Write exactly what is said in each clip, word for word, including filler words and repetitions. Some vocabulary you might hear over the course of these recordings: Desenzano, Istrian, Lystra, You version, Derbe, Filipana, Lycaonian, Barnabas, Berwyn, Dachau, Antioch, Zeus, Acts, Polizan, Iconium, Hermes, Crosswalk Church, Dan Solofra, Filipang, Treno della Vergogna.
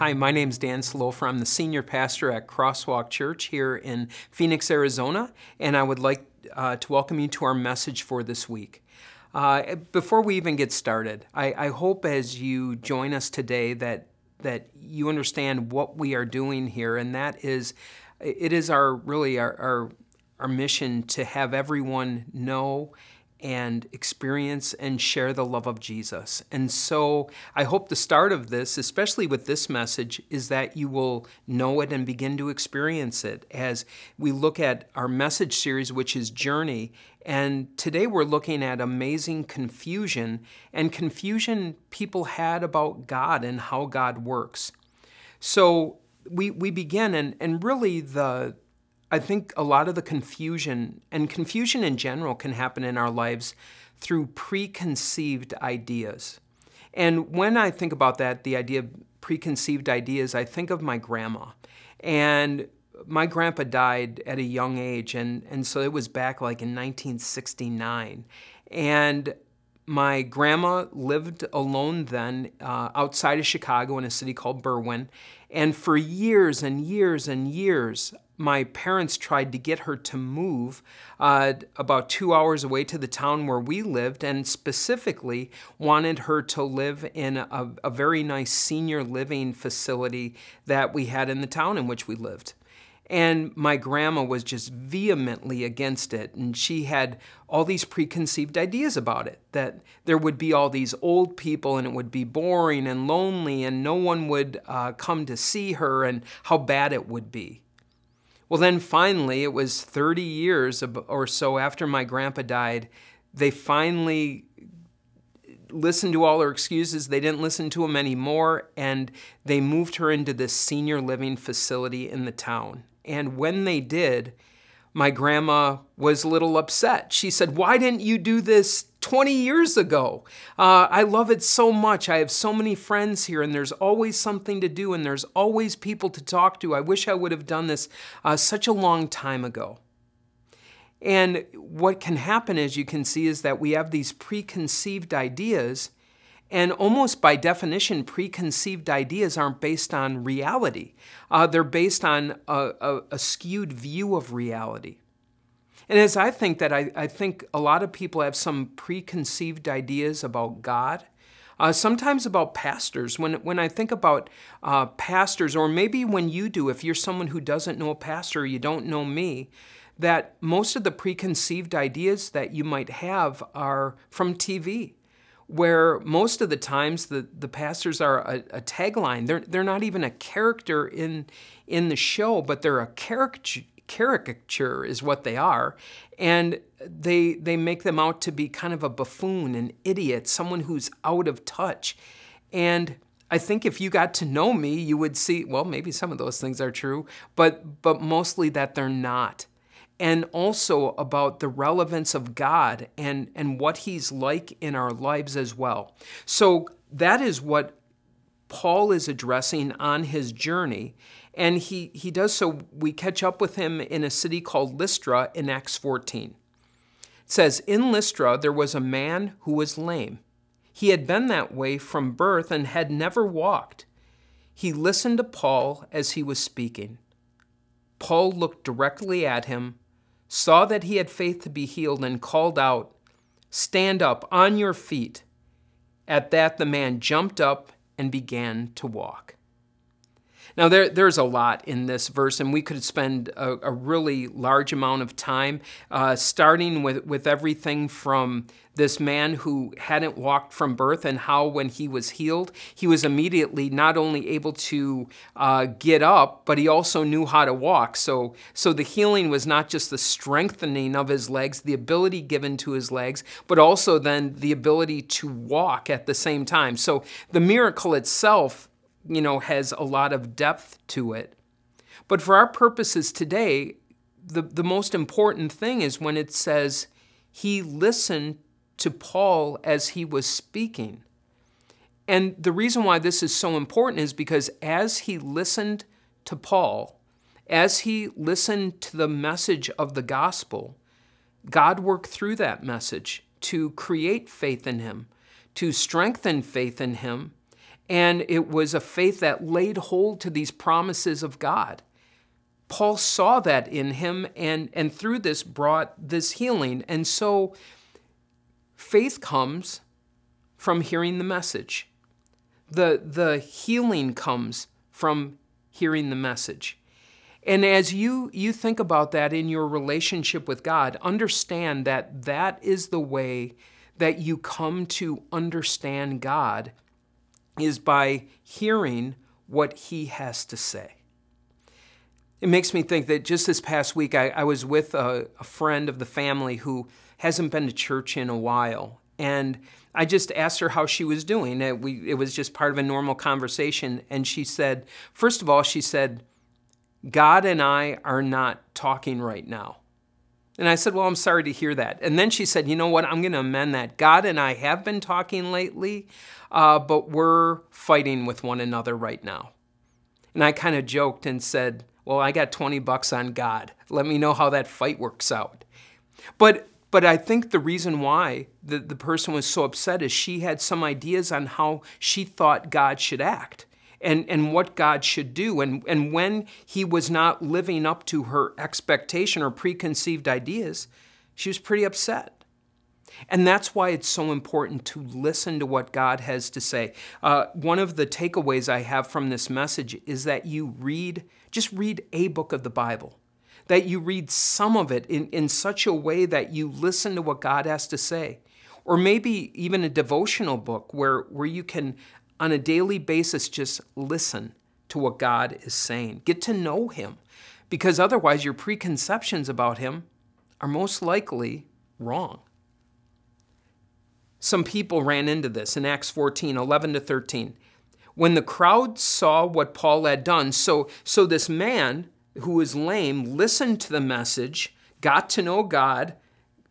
Hi, my name's Dan Solofra. I'm the senior pastor at Crosswalk Church here in Phoenix, Arizona, and I would like uh, to welcome you to our message for this week. Uh, before we even get started, I, I hope as you join us today that that you understand what we are doing here, and that is, it is our really our our, our mission to have everyone know and experience and share the love of Jesus. And so I hope the start of this, especially with this message, is that you will know it and begin to experience it as we look at our message series, which is Journey. And today we're looking at amazing confusion and confusion people had about God and how God works. So we we begin, and, and really the I think a lot of the confusion, and confusion in general, can happen in our lives through preconceived ideas. And when I think about that, the idea of preconceived ideas, I think of my grandma. And my grandpa died at a young age, and, and so it was back like in nineteen sixty-nine. And my grandma lived alone then uh, outside of Chicago in a city called Berwyn. And for years and years and years, my parents tried to get her to move uh, about two hours away to the town where we lived, and specifically wanted her to live in a, a very nice senior living facility that we had in the town in which we lived. And my grandma was just vehemently against it, and she had all these preconceived ideas about it, that there would be all these old people and it would be boring and lonely and no one would uh, come to see her and how bad it would be. Well, then finally, it was thirty years or so after my grandpa died, they finally listened to all her excuses. They didn't listen to him anymore, and they moved her into this senior living facility in the town. And when they did, my grandma was a little upset. She said, "Why didn't you do this twenty years ago? Uh, I love it so much. I have so many friends here, and there's always something to do, and there's always people to talk to. I wish I would have done this uh, such a long time ago." And what can happen, as you can see, is that we have these preconceived ideas, and almost by definition, preconceived ideas aren't based on reality. Uh, they're based on a, a, a skewed view of reality. And as I think that, I, I think a lot of people have some preconceived ideas about God, uh, sometimes about pastors. When when I think about uh, pastors, or maybe when you do, if you're someone who doesn't know a pastor, you don't know me, that most of the preconceived ideas that you might have are from T V, where most of the times the, the pastors are a, a tagline. They're they're not even a character in in the show, but they're a caricature, caricature is what they are. And they they make them out to be kind of a buffoon, an idiot, someone who's out of touch. And I think if you got to know me, you would see, well, maybe some of those things are true, but but mostly that they're not. And also about the relevance of God and, and what he's like in our lives as well. So that is what Paul is addressing on his journey, and he, he does so. We catch up with him in a city called Lystra in Acts fourteen. It says, "In Lystra there was a man who was lame. He had been that way from birth and had never walked. He listened to Paul as he was speaking. Paul looked directly at him, saw that he had faith to be healed, and called out, 'Stand up on your feet.' At that, the man jumped up and began to walk." Now, there, there's a lot in this verse, and we could spend a, a really large amount of time, uh, starting with, with everything from this man who hadn't walked from birth and how when he was healed, he was immediately not only able to uh, get up, but he also knew how to walk. So, so the healing was not just the strengthening of his legs, the ability given to his legs, but also then the ability to walk at the same time. So the miracle itself, you know, has a lot of depth to it. But for our purposes today, the, the most important thing is when it says he listened to Paul as he was speaking. And the reason why this is so important is because as he listened to Paul, as he listened to the message of the gospel, God worked through that message to create faith in him, to strengthen faith in him, and it was a faith that laid hold to these promises of God. Paul saw that in him, and, and through this brought this healing. And so faith comes from hearing the message. The, the healing comes from hearing the message. And as you, you think about that in your relationship with God, understand that that is the way that you come to understand God, is by hearing what he has to say. It makes me think that just this past week, I, I was with a, a friend of the family who hasn't been to church in a while. And I just asked her how she was doing. It, we, it was just part of a normal conversation. And she said, first of all, she said, God and I are not talking right now. And I said, well, I'm sorry to hear that. And then she said, you know what, I'm going to amend that. God and I have been talking lately, uh, but we're fighting with one another right now. And I kind of joked and said, well, I got twenty bucks on God. Let me know how that fight works out. But but I think the reason why the, the person was so upset is she had some ideas on how she thought God should act. And, and what God should do. And, and when he was not living up to her expectation or preconceived ideas, she was pretty upset. And that's why it's so important to listen to what God has to say. Uh, one of the takeaways I have from this message is that you read, just read a book of the Bible, that you read some of it in, in such a way that you listen to what God has to say. Or maybe even a devotional book where, where you can, on a daily basis, just listen to what God is saying. Get to know him, because otherwise your preconceptions about him are most likely wrong. Some people ran into this in Acts fourteen, eleven to thirteen. When the crowd saw what Paul had done, so, so this man who was lame listened to the message, got to know God,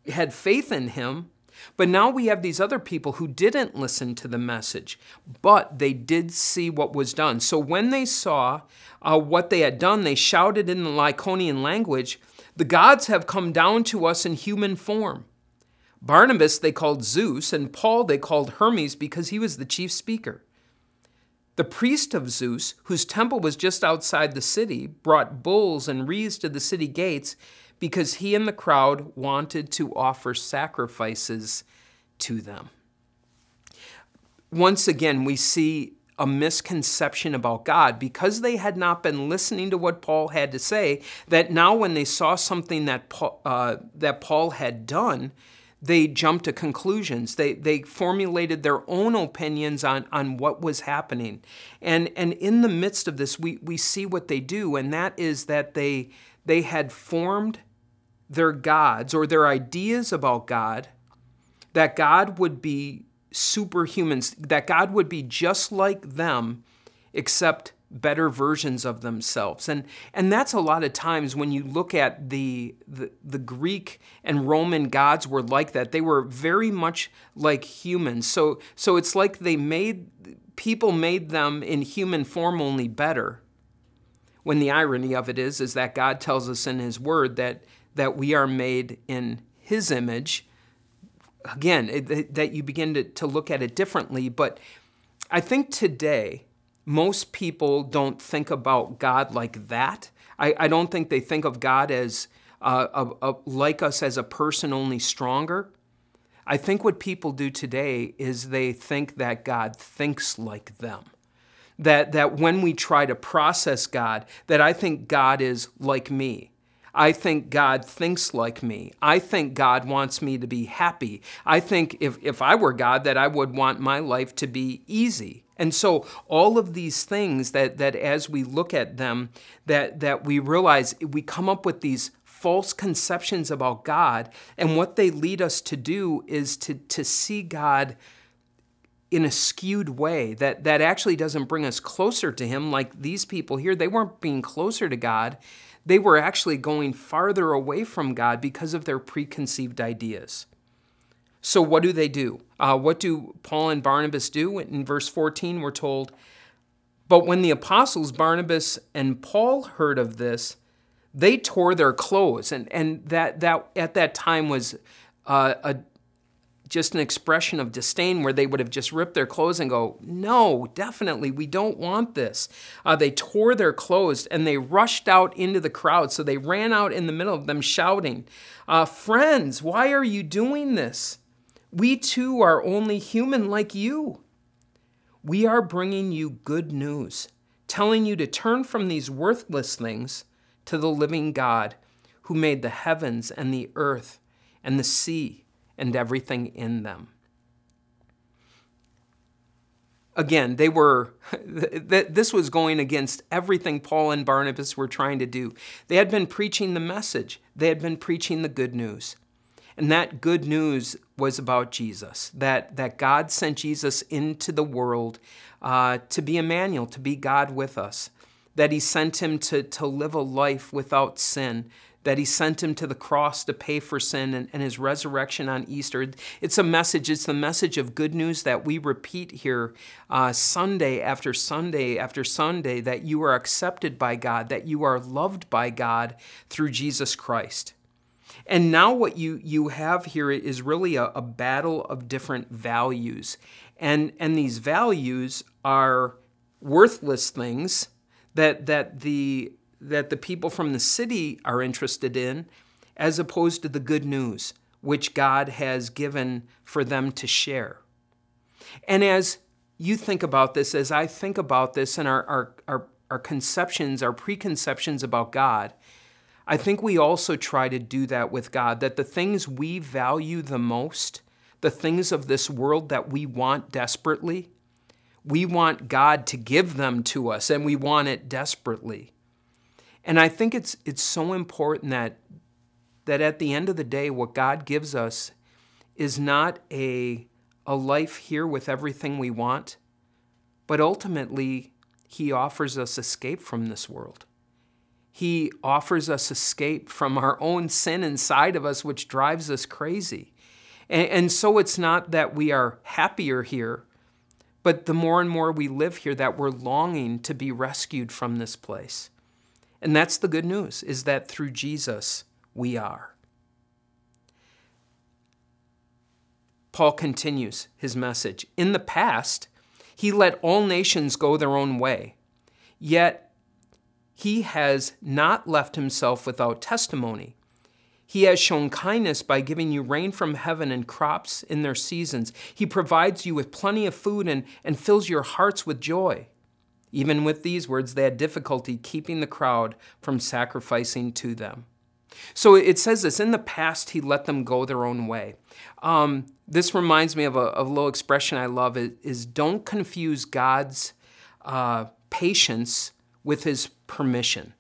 had faith in him. But now we have these other people who didn't listen to the message, but they did see what was done. So when they saw uh, what they had done, they shouted in the Lycaonian language, "The gods have come down to us in human form." Barnabas they called Zeus, and Paul they called Hermes, because he was the chief speaker. The priest of Zeus, whose temple was just outside the city, brought bulls and wreaths to the city gates, because he and the crowd wanted to offer sacrifices to them. Once again, we see a misconception about God, because they had not been listening to what Paul had to say, that now when they saw something that Paul, uh, that Paul had done, they jumped to conclusions. They they formulated their own opinions on, on what was happening. And, and in the midst of this, we, we see what they do, and that is that they they had formed their gods or their ideas about God, that God would be superhumans, that God would be just like them, except better versions of themselves. And and that's a lot of times when you look at the, the the Greek and Roman gods were like that. They were very much like humans. So so it's like they made, people made them in human form only better. When the irony of it is, is that God tells us in his word that, that we are made in his image. Again, it, that you begin to, to look at it differently. But I think today, most people don't think about God like that. I, I don't think they think of God as uh, a, a, like us as a person, only stronger. I think what people do today is they think that God thinks like them. That that when we try to process God, that I think God is like me. I think God thinks like me. I think God wants me to be happy. I think if, if I were God, that I would want my life to be easy. And so all of these things that, that as we look at them, that, that we realize we come up with these false conceptions about God, and what they lead us to do is to, to see God in a skewed way that, that actually doesn't bring us closer to him. Like these people here, they weren't being closer to God. They were actually going farther away from God because of their preconceived ideas. So what do they do? Uh, what do Paul and Barnabas do? In verse fourteen, we're told, "But when the apostles Barnabas and Paul heard of this, they tore their clothes." And, and that, that at that time was uh, a just an expression of disdain where they would have just ripped their clothes and go, no, definitely, we don't want this. Uh, they tore their clothes and they rushed out into the crowd. So they ran out in the middle of them shouting, uh, friends, why are you doing this? We too are only human like you. We are bringing you good news, telling you to turn from these worthless things to the living God who made the heavens and the earth and the sea and everything in them. Again, they were, this was going against everything Paul and Barnabas were trying to do. They had been preaching the message. They had been preaching the good news. And that good news was about Jesus, that, that God sent Jesus into the world uh, to be Emmanuel, to be God with us, that he sent him to, to live a life without sin, that he sent him to the cross to pay for sin, and, and his resurrection on Easter. It's a message. It's the message of good news that we repeat here uh, Sunday after Sunday after Sunday, that you are accepted by God, that you are loved by God through Jesus Christ. And now what you, you have here is really a, a battle of different values. And, and these values are worthless things that, that the... that the people from the city are interested in, as opposed to the good news which God has given for them to share. And as you think about this, as I think about this and our, our, our, our conceptions, our preconceptions about God, I think we also try to do that with God, that the things we value the most, the things of this world that we want desperately, we want God to give them to us, and we want it desperately. And I think it's it's so important that that at the end of the day, what God gives us is not a, a life here with everything we want, but ultimately, he offers us escape from this world. He offers us escape from our own sin inside of us, which drives us crazy. And, and so it's not that we are happier here, but the more and more we live here, that we're longing to be rescued from this place. And that's the good news, is that through Jesus, we are. Paul continues his message. In the past, he let all nations go their own way, yet he has not left himself without testimony. He has shown kindness by giving you rain from heaven and crops in their seasons. He provides you with plenty of food and, and fills your hearts with joy. Even with these words, they had difficulty keeping the crowd from sacrificing to them. So it says this, in the past, he let them go their own way. Um, this reminds me of a, of a little expression I love, is don't confuse God's uh, patience with his permission.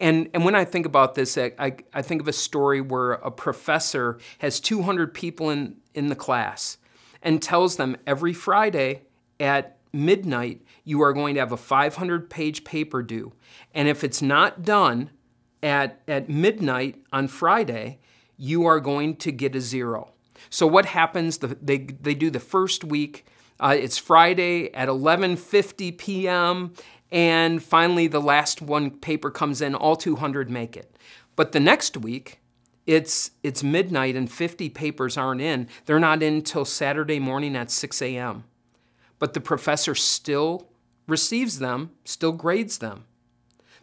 And and when I think about this, I, I, I think of a story where a professor has two hundred people in, in the class and tells them every Friday at midnight, you are going to have a five hundred page paper due. And if it's not done at, at midnight on Friday, you are going to get a zero. So what happens, the, they, they do the first week, uh, it's Friday at eleven fifty p.m., and finally the last one paper comes in, all two hundred make it. But the next week, it's, it's midnight and fifty papers aren't in. They're not in till Saturday morning at six a.m., but the professor still receives them, still grades them.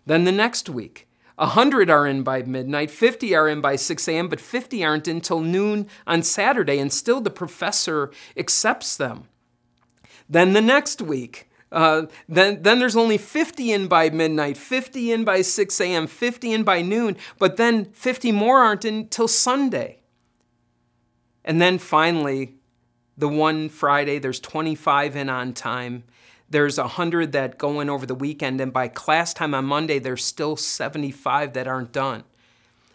Then the next week, one hundred are in by midnight, fifty are in by six a.m., but fifty aren't until noon on Saturday, and still the professor accepts them. Then the next week, uh, then, then there's only fifty in by midnight, fifty in by six a.m., fifty in by noon, but then fifty more aren't in till Sunday. And then finally, the one Friday, there's twenty-five in on time. There's one hundred that go in over the weekend, and by class time on Monday, there's still seventy-five that aren't done.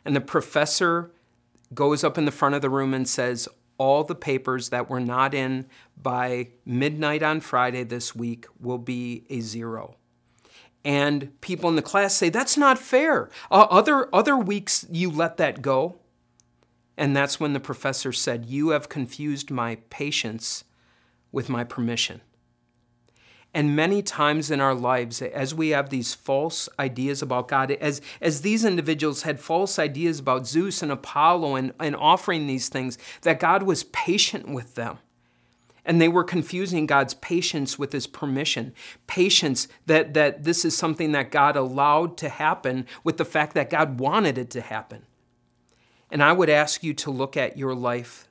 And the professor goes up in the front of the room and says, all the papers that were not in by midnight on Friday this week will be a zero. And people in the class say, that's not fair. Uh, other, other weeks, you let that go. And that's when the professor said, you have confused my patience with my permission. And many times in our lives, as we have these false ideas about God, as, as these individuals had false ideas about Zeus and Apollo and, and offering these things, that God was patient with them. And they were confusing God's patience with his permission. Patience, that, that this is something that God allowed to happen, with the fact that God wanted it to happen. And I would ask you to look at your life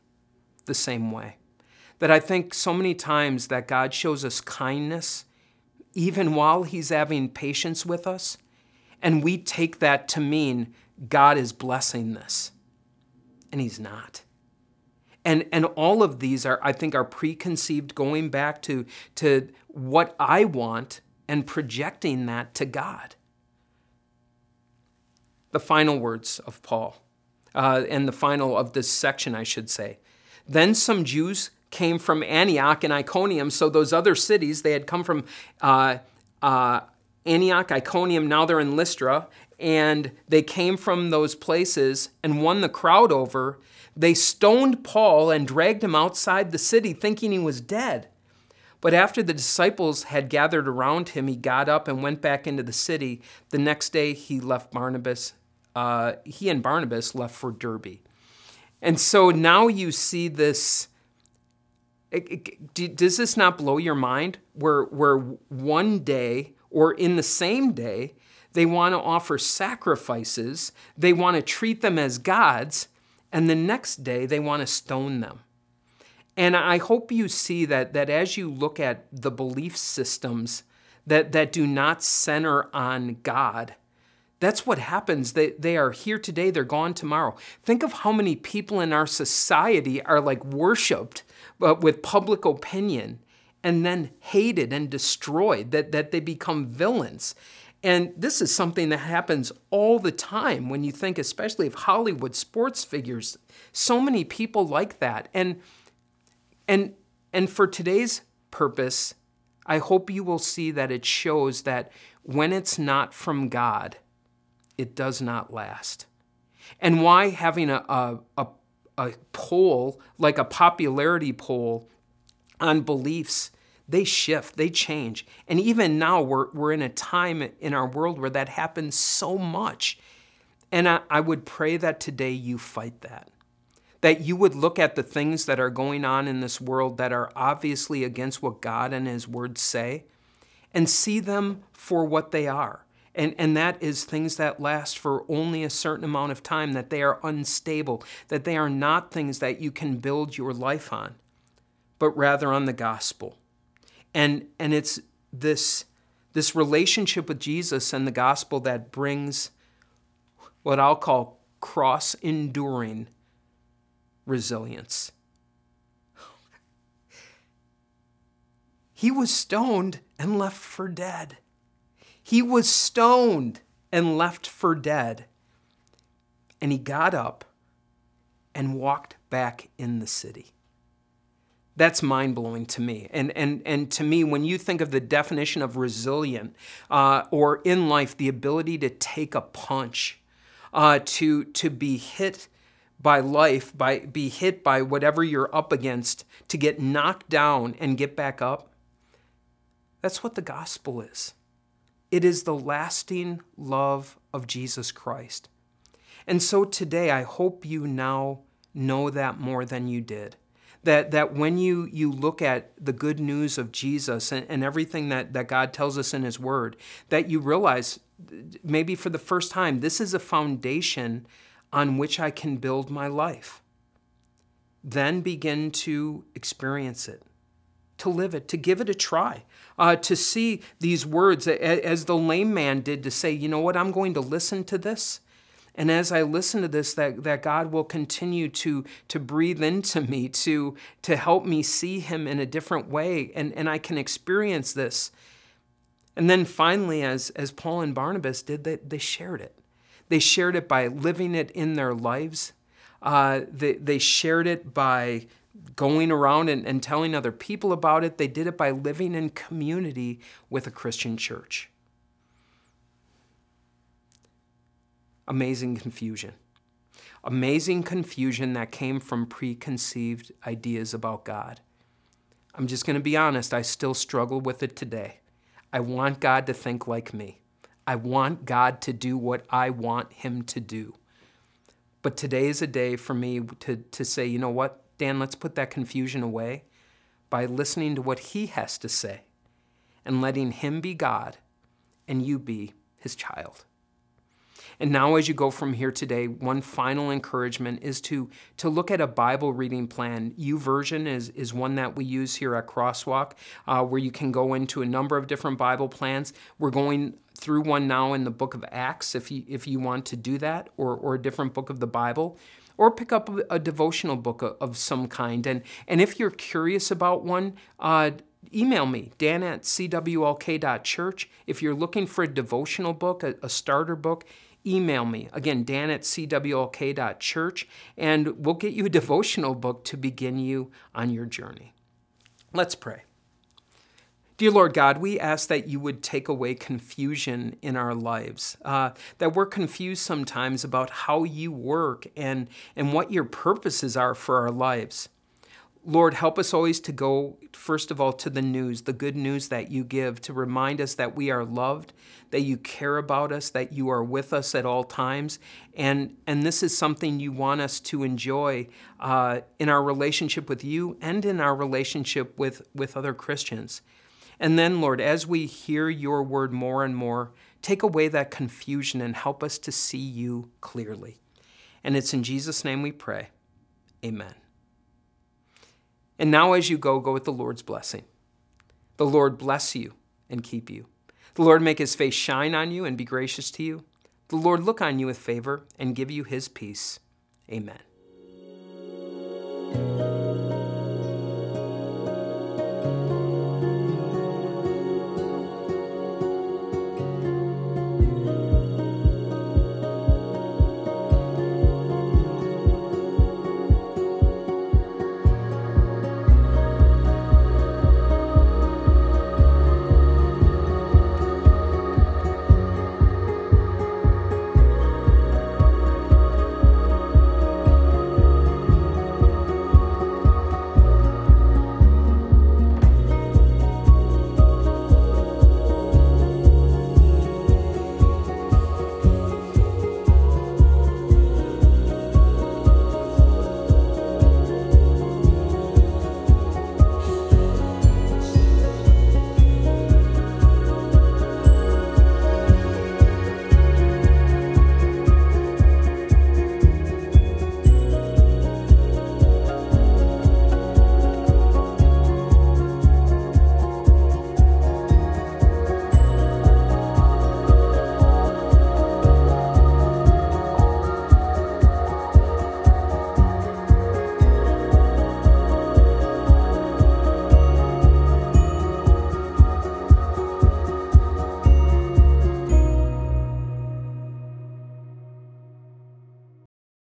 the same way. That I think so many times that God shows us kindness, even while he's having patience with us, and we take that to mean God is blessing this, and he's not. And, and all of these are, I think, are preconceived, going back to, to what I want and projecting that to God. The final words of Paul, uh, and the final of this section, I should say. Then some Jews came from Antioch and Iconium, so those other cities, they had come from uh, uh, Antioch, Iconium, now they're in Lystra, and they came from those places and won the crowd over. They stoned Paul and dragged him outside the city, thinking he was dead. But after the disciples had gathered around him, he got up and went back into the city. The next day, he left Barnabas. Uh, he and Barnabas left for Derbe. And so now you see this. Does this not blow your mind? Where, where one day, or in the same day, they want to offer sacrifices, they want to treat them as gods, and the next day they want to stone them. And I hope you see that, that as you look at the belief systems that, that do not center on God, that's what happens. They, they are here today, they're gone tomorrow. Think of how many people in our society are like worshipped but with public opinion, and then hated and destroyed, that, that they become villains. And this is something that happens all the time when you think especially of Hollywood sports figures. So many people like that. And, and, and for today's purpose, I hope you will see that it shows that when it's not from God, it does not last. And why having a, a, a, a poll, like a popularity poll on beliefs, they shift, they change. And even now, we're, we're in a time in our world where that happens so much. And I, I would pray that today you fight that. That you would look at the things that are going on in this world that are obviously against what God and his word say, and see them for what they are. And, and that is things that last for only a certain amount of time, that they are unstable, that they are not things that you can build your life on, but rather on the gospel. And, and it's this, this relationship with Jesus and the gospel that brings what I'll call cross-enduring resilience. He was stoned and left for dead. He was stoned and left for dead. And he got up and walked back in the city. That's mind-blowing to me. And, and, and to me, when you think of the definition of resilient, uh, or in life, the ability to take a punch, uh, to, to be hit by life, by be hit by whatever you're up against, to get knocked down and get back up, that's what the gospel is. It is the lasting love of Jesus Christ. And so today, I hope you now know that more than you did. That, that when you, you look at the good news of Jesus and, and everything that, that God tells us in his word, that you realize, maybe for the first time, this is a foundation on which I can build my life. Then begin to experience it, to live it, to give it a try, uh, to see these words as the lame man did, to say, you know what, I'm going to listen to this. And as I listen to this, that, that God will continue to, to breathe into me, to, to help me see him in a different way, and, and I can experience this. And then finally, as, as Paul and Barnabas did, they, they shared it. They shared it by living it in their lives. Uh, they, they shared it by going around and, and telling other people about it. They did it by living in community with a Christian church. Amazing confusion. Amazing confusion that came from preconceived ideas about God. I'm just going to be honest, I still struggle with it today. I want God to think like me. I want God to do what I want him to do. But today is a day for me to, to say, you know what, Dan, let's put that confusion away by listening to what he has to say and letting him be God and you be his child. And now as you go from here today, one final encouragement is to, to look at a Bible reading plan. You version is, is one that we use here at Crosswalk, uh, where you can go into a number of different Bible plans. We're going through one now in the book of Acts, if you, if you want to do that, or, or a different book of the Bible, or pick up a, a devotional book of, of some kind. And, and if you're curious about one, uh, email me, Dan at c w l k dot church. If you're looking for a devotional book, a, a starter book, email me, again, Dan at c w l k dot church, and we'll get you a devotional book to begin you on your journey. Let's pray. Dear Lord God, we ask that you would take away confusion in our lives, uh, that we're confused sometimes about how you work and, and what your purposes are for our lives. Lord, help us always to go, first of all, to the news, the good news that you give, to remind us that we are loved, that you care about us, that you are with us at all times. And, and this is something you want us to enjoy uh, in our relationship with you and in our relationship with, with other Christians. And then, Lord, as we hear your word more and more, take away that confusion and help us to see you clearly. And it's in Jesus' name we pray. Amen. And now as you go, go with the Lord's blessing. The Lord bless you and keep you. The Lord make his face shine on you and be gracious to you. The Lord look on you with favor and give you his peace. Amen.